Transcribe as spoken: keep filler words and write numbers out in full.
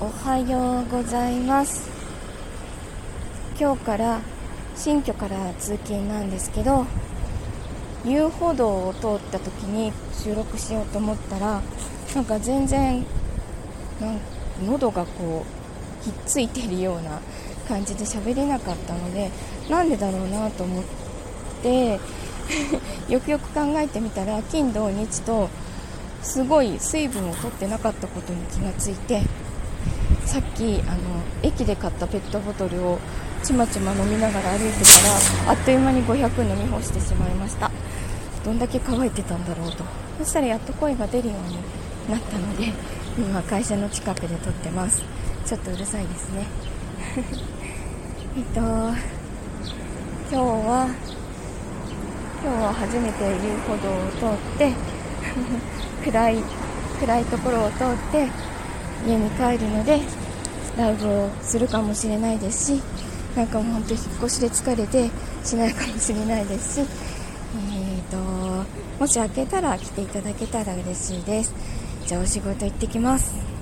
おはようございます。今日から新居から通勤なんですけど、遊歩道を通った時に収録しようと思ったら、なんか全然なんか喉がこうひっついてるような感じで喋れなかったので、なんでだろうなと思ってよくよく考えてみたら、金土日とすごい水分を取ってなかったことに気がついて、さっきあの駅で買ったペットボトルをちまちま飲みながら歩いてたら、あっという間にごひゃく飲み干してしまいました。どんだけ乾いてたんだろうと。そしたらやっと声が出るようになったので、今会社の近くで撮ってます。ちょっとうるさいですねえっと今日は今日は初めて遊歩道を通って暗い暗いところを通って家に帰るので、ライブをするかもしれないですし、なんかもう本当に引っ越しで疲れてしないかもしれないですし、えーと、もし開けたら来ていただけたら嬉しいです。じゃあお仕事行ってきます。